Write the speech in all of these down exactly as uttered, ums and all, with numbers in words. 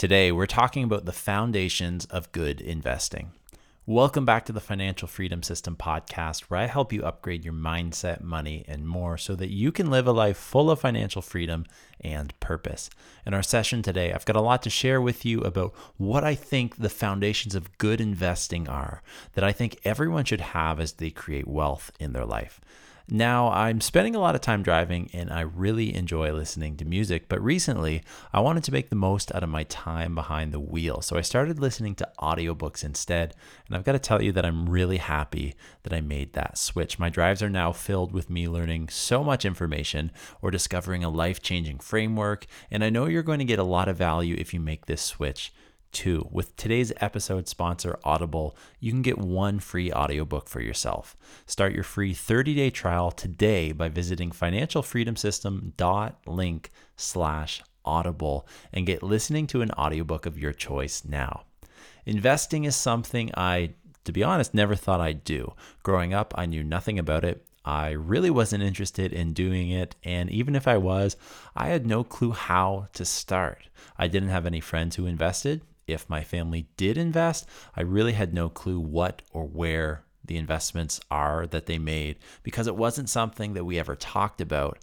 Today, we're talking about the foundations of good investing. Welcome back to the Financial Freedom System Podcast, where I help you upgrade your mindset, money, and more so that you can live a life full of financial freedom and purpose. In our session today, I've got a lot to share with you about what I think the foundations of good investing are, that I think everyone should have as they create wealth in their life. Now, I'm spending a lot of time driving and I really enjoy listening to music, but recently I wanted to make the most out of my time behind the wheel. So I started listening to audiobooks instead, and I've got to tell you that I'm really happy that I made that switch. My drives are now filled with me learning so much information or discovering a life-changing framework, and I know you're going to get a lot of value if you make this switch too. With today's episode sponsor, Audible, you can get one free audiobook for yourself. Start your free thirty-day trial today by visiting financialfreedomsystem.link slash audible and get listening to an audiobook of your choice now. Investing is something I, to be honest, never thought I'd do. Growing up, I knew nothing about it. I really wasn't interested in doing it, and even if I was, I had no clue how to start. I didn't have any friends who invested. If my family did invest, I really had no clue what or where the investments are that they made because it wasn't something that we ever talked about.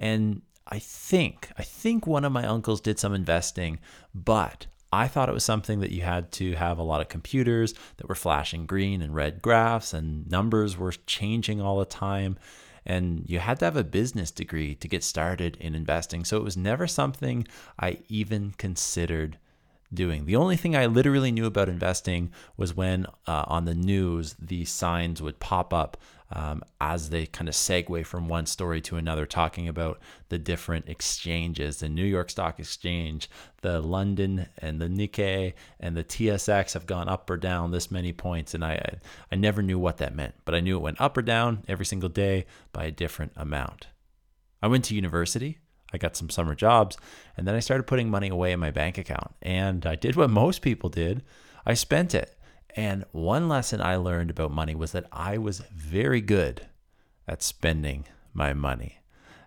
And I think, I think one of my uncles did some investing, but I thought it was something that you had to have a lot of computers that were flashing green and red graphs and numbers were changing all the time. And you had to have a business degree to get started in investing. So it was never something I even considered doing. The only thing I literally knew about investing was when uh, on the news, the signs would pop up um, as they kind of segue from one story to another, talking about the different exchanges, the New York Stock Exchange, the London and the Nikkei and the T S X have gone up or down this many points. And I, I never knew what that meant, but I knew it went up or down every single day by a different amount. I went to university. I got some summer jobs, and then I started putting money away in my bank account. And I did what most people did. I spent it. And one lesson I learned about money was that I was very good at spending my money.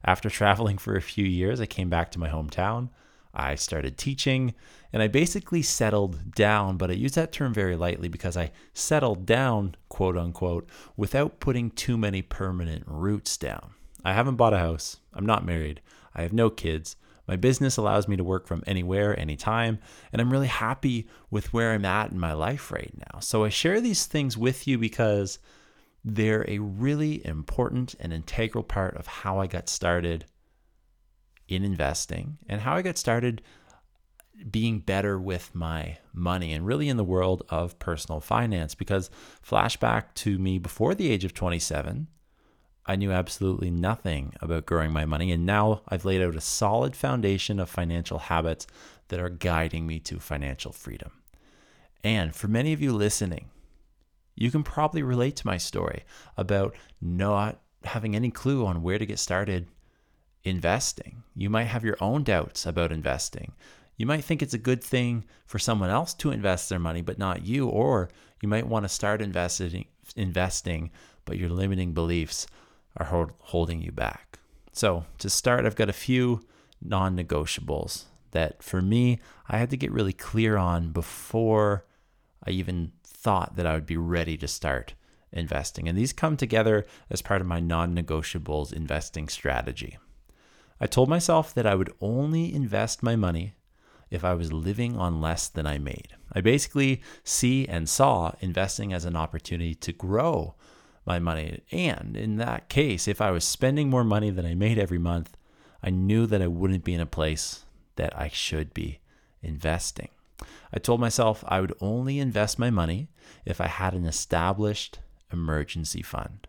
After traveling for a few years, I came back to my hometown. I started teaching, and I basically settled down, but I use that term very lightly because I settled down, quote unquote, without putting too many permanent roots down. I haven't bought a house. I'm not married. I have no kids. My business allows me to work from anywhere, anytime, and I'm really happy with where I'm at in my life right now. So I share these things with you because they're a really important and integral part of how I got started in investing and how I got started being better with my money and really in the world of personal finance. Because flashback to me before the age of twenty-seven, I knew absolutely nothing about growing my money, and now I've laid out a solid foundation of financial habits that are guiding me to financial freedom. And for many of you listening, you can probably relate to my story about not having any clue on where to get started investing. You might have your own doubts about investing. You might think it's a good thing for someone else to invest their money, but not you, or you might want to start investing, investing, but your limiting beliefs are hold, holding you back. So to start, I've got a few non-negotiables that for me, I had to get really clear on before I even thought that I would be ready to start investing. And these come together as part of my non-negotiables investing strategy. I told myself that I would only invest my money if I was living on less than I made. I basically see and saw investing as an opportunity to grow my money. And in that case, if I was spending more money than I made every month, I knew that I wouldn't be in a place that I should be investing. I told myself I would only invest my money if I had an established emergency fund.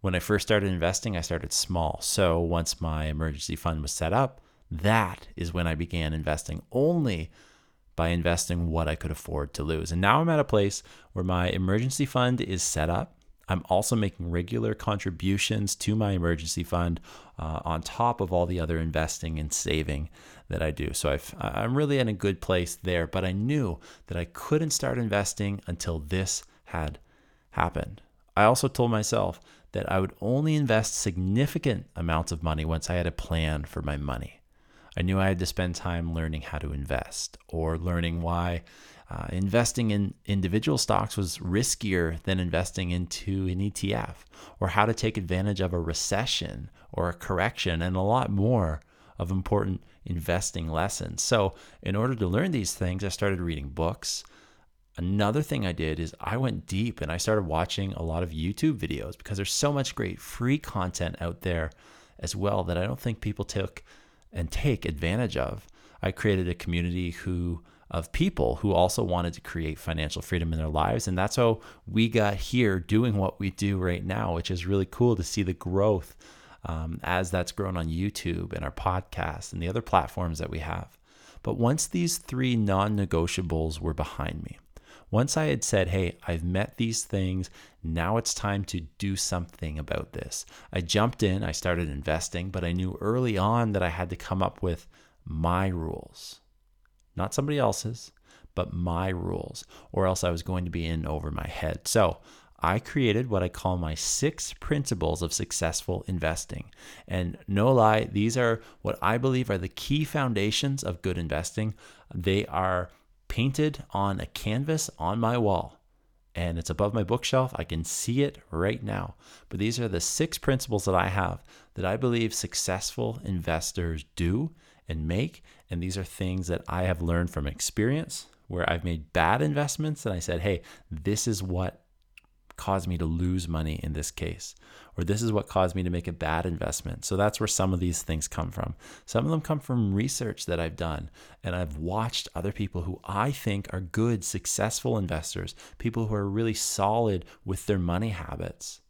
When I first started investing, I started small. So once my emergency fund was set up, that is when I began investing only by investing what I could afford to lose. And now I'm at a place where my emergency fund is set up. I'm also making regular contributions to my emergency fund uh, on top of all the other investing and saving that I do. So I've, I'm really in a good place there, but I knew that I couldn't start investing until this had happened. I also told myself that I would only invest significant amounts of money once I had a plan for my money. I knew I had to spend time learning how to invest or learning why uh, investing in individual stocks was riskier than investing into an E T F, or how to take advantage of a recession or a correction, and a lot more of important investing lessons. So in order to learn these things, I started reading books. Another thing I did is I went deep and I started watching a lot of YouTube videos, because there's so much great free content out there as well that I don't think people took and take advantage of. I created a community who of people who also wanted to create financial freedom in their lives, and that's how we got here doing what we do right now, which is really cool to see the growth um, as that's grown on YouTube and our podcast and the other platforms that we have. But once these three non-negotiables were behind me, once I had said, hey, I've met these things, now it's time to do something about this, I jumped in, I started investing, but I knew early on that I had to come up with my rules, not somebody else's, but my rules, or else I was going to be in over my head. So I created what I call my six principles of successful investing. And no lie, these are what I believe are the key foundations of good investing. They are painted on a canvas on my wall, and it's above my bookshelf. I can see it right now. But these are the six principles that I have that I believe successful investors do and make. And these are things that I have learned from experience where I've made bad investments and I said, hey, this is what caused me to lose money in this case, or this is what caused me to make a bad investment. So that's where some of these things come from. Some of them come from research that I've done, and I've watched other people who I think are good, successful investors, people who are really solid with their money habits.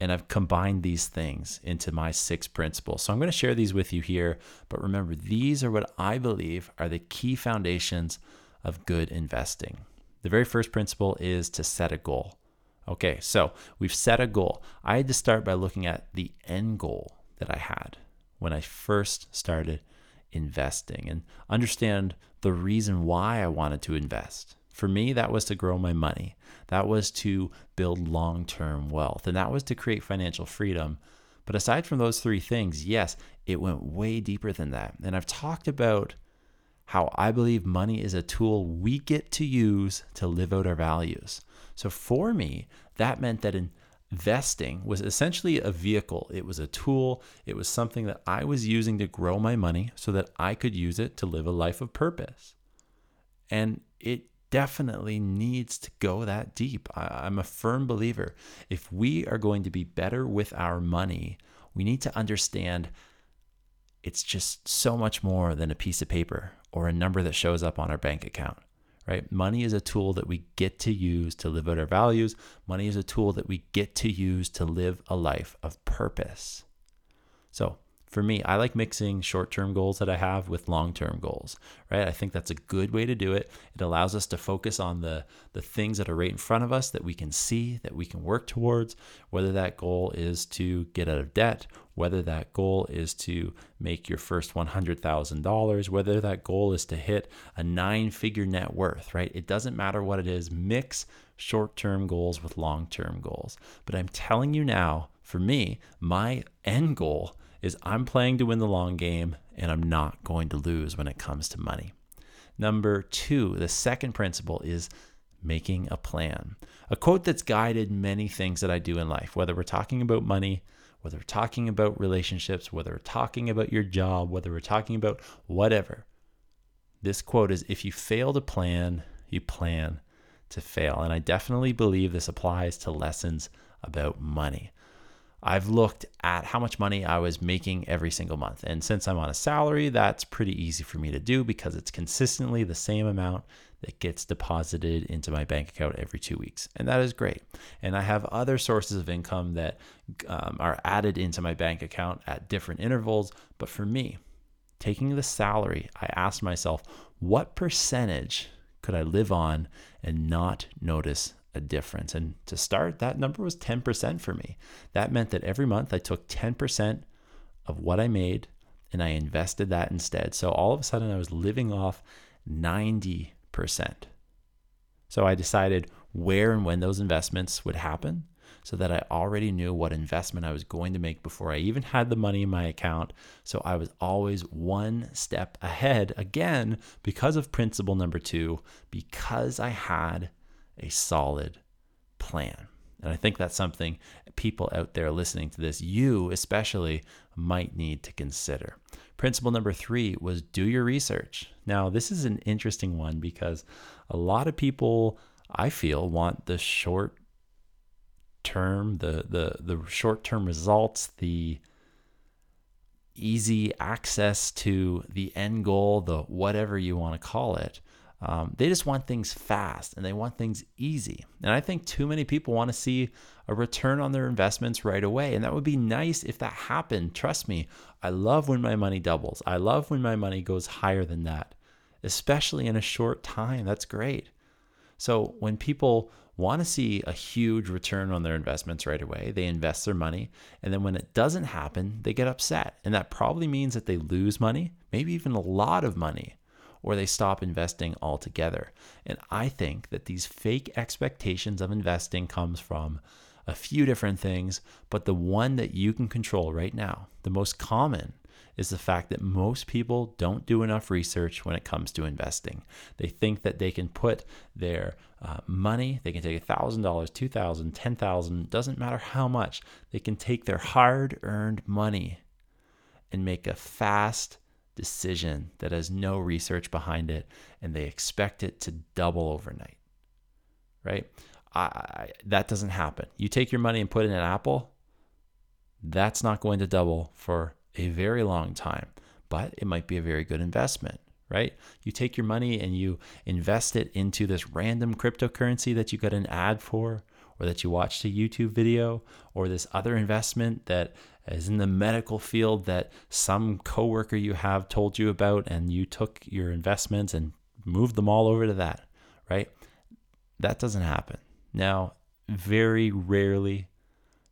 And I've combined these things into my six principles. So I'm going to share these with you here, but remember, these are what I believe are the key foundations of good investing. The very first principle is to set a goal. Okay, so we've set a goal. I had to start by looking at the end goal that I had when I first started investing and understand the reason why I wanted to invest. For me, that was to grow my money. That was to build long-term wealth, and that was to create financial freedom. But aside from those three things, yes, it went way deeper than that. And I've talked about how I believe money is a tool we get to use to live out our values. So for me, that meant that investing was essentially a vehicle. It was a tool. It was something that I was using to grow my money so that I could use it to live a life of purpose. And it definitely needs to go that deep. I'm a firm believer. If we are going to be better with our money, we need to understand it's just so much more than a piece of paper or a number that shows up on our bank account, right? Money is a tool that we get to use to live out our values. Money is a tool that we get to use to live a life of purpose. So for me, I like mixing short-term goals that I have with long-term goals, right? I think that's a good way to do it. It allows us to focus on the, the things that are right in front of us that we can see, that we can work towards, whether that goal is to get out of debt, whether that goal is to make your first one hundred thousand dollars, whether that goal is to hit a nine-figure net worth, right? It doesn't matter what it is. Mix short-term goals with long-term goals. But I'm telling you now, for me, my end goal is I'm playing to win the long game, and I'm not going to lose when it comes to money. Number two, the second principle is making a plan. A quote that's guided many things that I do in life, whether we're talking about money, whether we're talking about relationships, whether we're talking about your job, whether we're talking about whatever. This quote is, if you fail to plan, you plan to fail. And I definitely believe this applies to lessons about money. I've looked at how much money I was making every single month. And since I'm on a salary, that's pretty easy for me to do because it's consistently the same amount that gets deposited into my bank account every two weeks. And that is great. And I have other sources of income that um, are added into my bank account at different intervals. But for me, taking the salary, I asked myself, what percentage could I live on and not notice a difference? And to start, that number was ten percent for me. That meant that every month I took ten percent of what I made and I invested that instead. So all of a sudden I was living off ninety percent. So I decided where and when those investments would happen. so that I already knew what investment I was going to make before I even had the money in my account. So I was always one step ahead, again, because of principle number two, because I had a solid plan. And I think that's something people out there listening to this, you especially, might need to consider. Principle number three was do your research. Now, this is an interesting one because a lot of people, I feel, want the short term, the the the short-term results, the easy access to the end goal, the whatever you want to call it. Um, they just want things fast and they want things easy. And I think too many people want to see a return on their investments right away. And that would be nice if that happened. Trust me, I love when my money doubles. I love when my money goes higher than that, especially in a short time. That's great. So when people want to see a huge return on their investments right away, they invest their money. And then when it doesn't happen, they get upset. And that probably means that they lose money, maybe even a lot of money, or they stop investing altogether. And I think that these fake expectations of investing comes from a few different things, but the one that you can control right now, the most common, is the fact that most people don't do enough research when it comes to investing. They think that they can put their uh, money, they can take one thousand dollars, two thousand dollars, ten thousand dollars, doesn't matter how much, they can take their hard-earned money and make a fast decision that has no research behind it, and they expect it to double overnight, right? I, I, that doesn't happen. You take your money and put it in an Apple, that's not going to double for a very long time, but it might be a very good investment, right? You take your money and you invest it into this random cryptocurrency that you got an ad for, or that you watched a YouTube video, or this other investment that is in the medical field that some coworker you have told you about, and you took your investments and moved them all over to that, right? That doesn't happen. Now, very rarely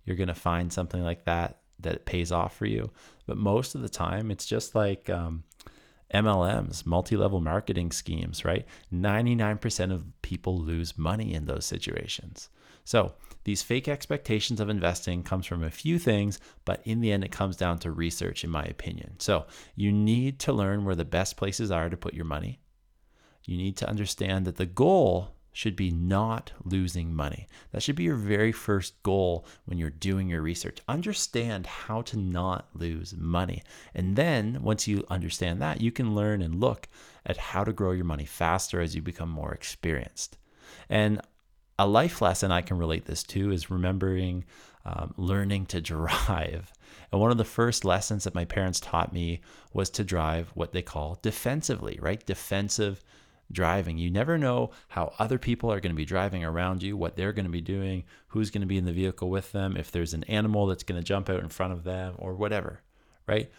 you're going to find something like that that it pays off for you. But most of the time, it's just like um, M L Ms, multi-level marketing schemes, right? ninety-nine percent of people lose money in those situations. So these fake expectations of investing comes from a few things, but in the end, it comes down to research, in my opinion. So you need to learn where the best places are to put your money. You need to understand that the goal should be not losing money. That should be your very first goal when you're doing your research. Understand how to not lose money. And then once you understand that, you can learn and look at how to grow your money faster as you become more experienced. And a life lesson I can relate this to is remembering um, learning to drive. And one of the first lessons that my parents taught me was to drive what they call defensively, right? Defensive driving. You never know how other people are going to be driving around you, what they're going to be doing, who's going to be in the vehicle with them, if there's an animal that's going to jump out in front of them or whatever, right?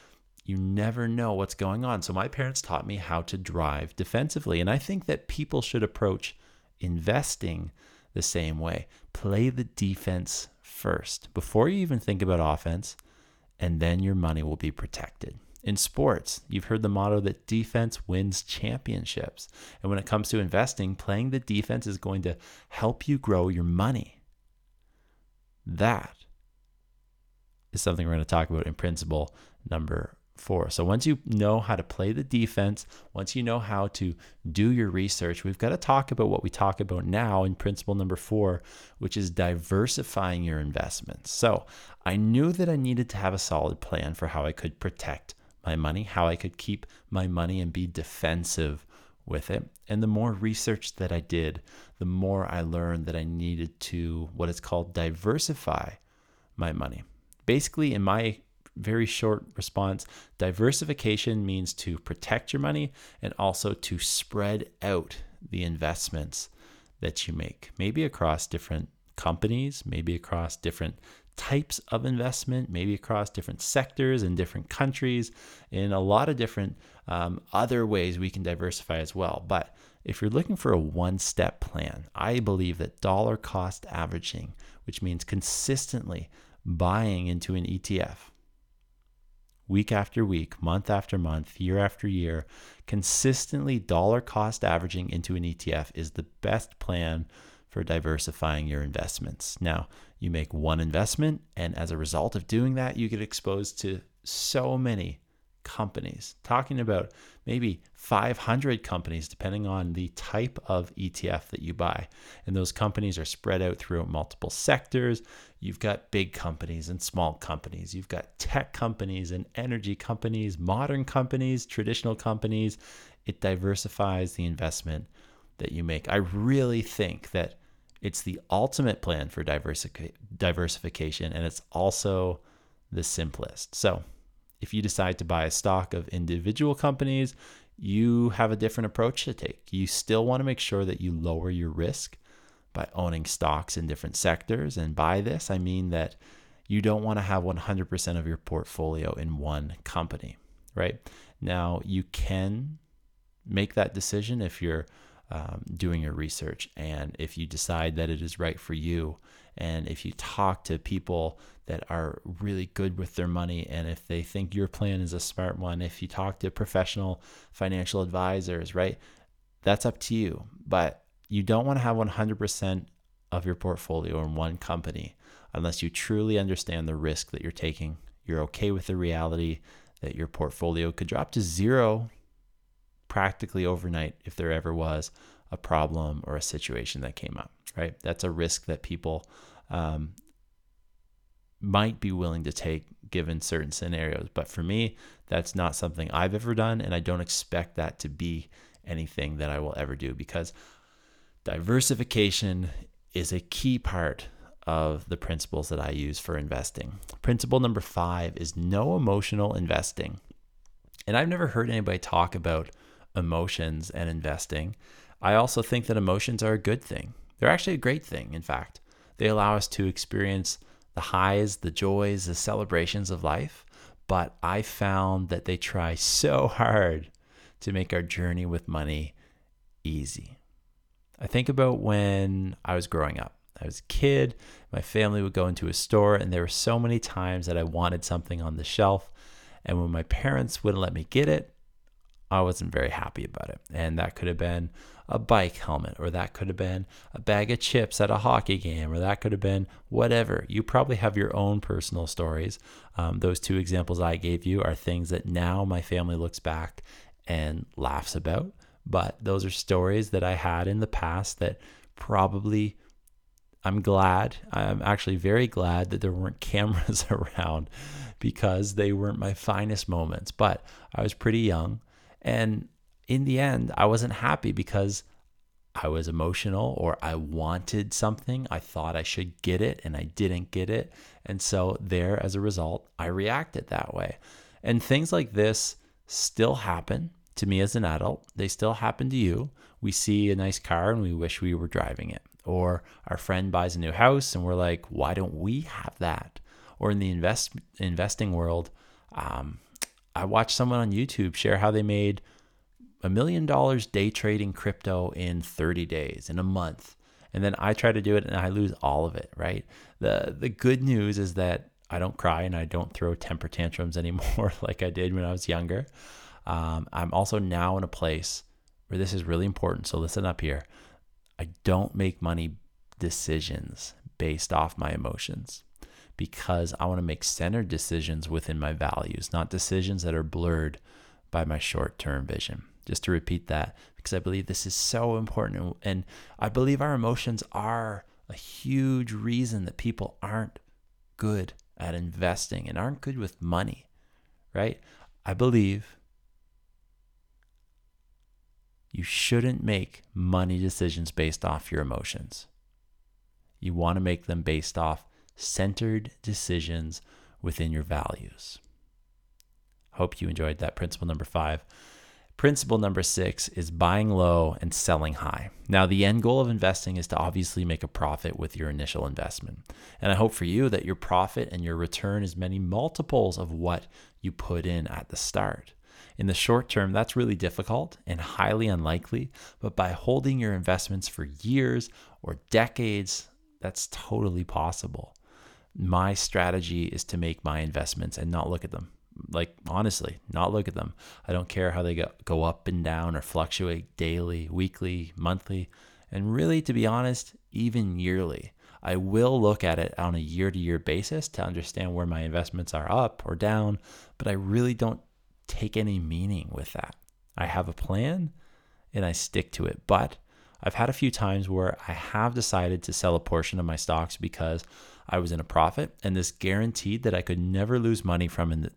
You never know what's going on. So my parents taught me how to drive defensively. And I think that people should approach investing the same way. Play the defense first before you even think about offense, and then your money will be protected. In sports, you've heard the motto that defense wins championships. And when it comes to investing, playing the defense is going to help you grow your money. That is something we're going to talk about in principle number four. So once you know how to play the defense, once you know how to do your research, we've got to talk about what we talk about now in principle number four, which is diversifying your investments. So I knew that I needed to have a solid plan for how I could protect my money, how I could keep my money and be defensive with it. And the more research that I did, the more I learned that I needed to what is called diversify my money. Basically, in my very short response, diversification means to protect your money and also to spread out the investments that you make, maybe across different companies, maybe across different types of investment, maybe across different sectors and different countries, in a lot of different um, other ways we can diversify as well. But if you're looking for a one-step plan, I believe that dollar cost averaging, which means consistently buying into an E T F, week after week, month after month, year after year, consistently dollar cost averaging into an E T F is the best plan for diversifying your investments. Now, you make one investment, and as a result of doing that, you get exposed to so many companies, talking about maybe five hundred companies, depending on the type of E T F that you buy. And those companies are spread out throughout multiple sectors. You've got big companies and small companies. You've got tech companies and energy companies, modern companies, traditional companies. It diversifies the investment that you make. I really think that it's the ultimate plan for diversica- diversification, and it's also the simplest. So if you decide to buy a stock of individual companies, you have a different approach to take. You still want to make sure that you lower your risk by owning stocks in different sectors. And by this, I mean that you don't want to have one hundred percent of your portfolio in one company, right? Now, you can make that decision if you're um, doing your research and if you decide that it is right for you. And if you talk to people that are really good with their money, and if they think your plan is a smart one, if you talk to professional financial advisors, right? That's up to you. But you don't want to have one hundred percent of your portfolio in one company unless you truly understand the risk that you're taking. You're okay with the reality that your portfolio could drop to zero practically overnight if there ever was a problem or a situation that came up, right? That's a risk that people um, might be willing to take given certain scenarios. But for me, that's not something I've ever done, and I don't expect that to be anything that I will ever do, because diversification is a key part of the principles that I use for investing. Principle number five is no emotional investing. And I've never heard anybody talk about emotions and investing. I also think that emotions are a good thing. They're actually a great thing, in fact. They allow us to experience the highs, the joys, the celebrations of life, but I found that they try so hard to make our journey with money easy. I think about when I was growing up. I was a kid, my family would go into a store, and there were so many times that I wanted something on the shelf, and when my parents wouldn't let me get it, I wasn't very happy about it. And that could have been a bike helmet, or that could have been a bag of chips at a hockey game, or that could have been whatever. You probably have your own personal stories. Um, those two examples I gave you are things that now my family looks back and laughs about. But those are stories that I had in the past that probably I'm glad, I'm actually very glad that there weren't cameras around, because they weren't my finest moments. But I was pretty young. And in the end, I wasn't happy because I was emotional, or I wanted something. I thought I should get it and I didn't get it. And so there, as a result, I reacted that way. And things like this still happen to me as an adult. They still happen to you. We see a nice car and we wish we were driving it. Or our friend buys a new house and we're like, why don't we have that? Or in the invest investing world, um, I watched someone on YouTube share how they made a million dollars day trading crypto in thirty days, in a month. And then I try to do it and I lose all of it, right? The the good news is that I don't cry and I don't throw temper tantrums anymore like I did when I was younger. Um, I'm also now in a place where this is really important. So listen up here. I don't make money decisions based off my emotions, because I want to make centered decisions within my values, not decisions that are blurred by my short-term vision. Just to repeat that, because I believe this is so important. And I believe our emotions are a huge reason that people aren't good at investing and aren't good with money, right? I believe you shouldn't make money decisions based off your emotions. You want to make them based off centered decisions within your values. Hope you enjoyed that principle number five. Principle number six is buying low and selling high. Now, the end goal of investing is to obviously make a profit with your initial investment. And I hope for you that your profit and your return is many multiples of what you put in at the start. In the short term, that's really difficult and highly unlikely, but by holding your investments for years or decades, that's totally possible. My strategy is to make my investments and not look at them. Like, honestly, not look at them. I don't care how they go, go up and down or fluctuate daily, weekly, monthly. And really, to be honest, even yearly. I will look at it on a year-to-year basis to understand where my investments are up or down, but I really don't take any meaning with that. I have a plan and I stick to it, but I've had a few times where I have decided to sell a portion of my stocks because I was in a profit and this guaranteed that I could never lose money from in the,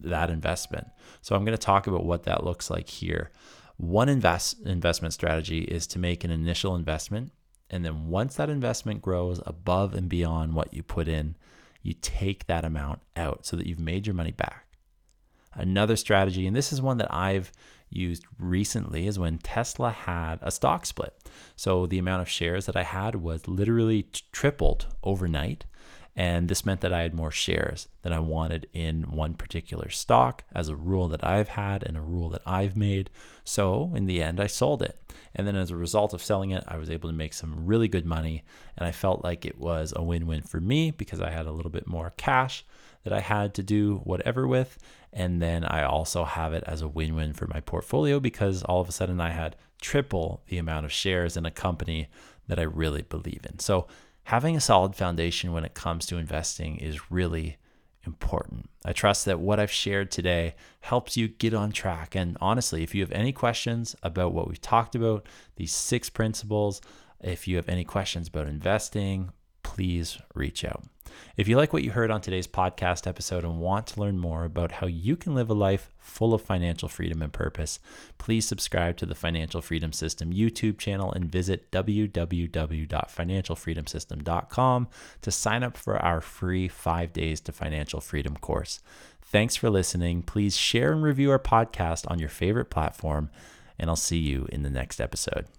that investment. So I'm going to talk about what that looks like here. One invest, investment strategy is to make an initial investment, and then once that investment grows above and beyond what you put in, you take that amount out so that you've made your money back. Another strategy, and this is one that I've used recently, is when Tesla had a stock split. So the amount of shares that I had was literally t- tripled overnight. And this meant that I had more shares than I wanted in one particular stock, as a rule that I've had and a rule that I've made. So in the end, I sold it. And then as a result of selling it, I was able to make some really good money. And I felt like it was a win-win for me because I had a little bit more cash that I had to do whatever with. And then I also have it as a win-win for my portfolio because all of a sudden I had triple the amount of shares in a company that I really believe in. So having a solid foundation when it comes to investing is really important. I trust that what I've shared today helps you get on track. And honestly, if you have any questions about what we've talked about, these six principles, if you have any questions about investing, please reach out. If you like what you heard on today's podcast episode and want to learn more about how you can live a life full of financial freedom and purpose, please subscribe to the Financial Freedom System YouTube channel and visit w w w dot financial freedom system dot com to sign up for our free five days to financial freedom course. Thanks for listening. Please share and review our podcast on your favorite platform, and I'll see you in the next episode.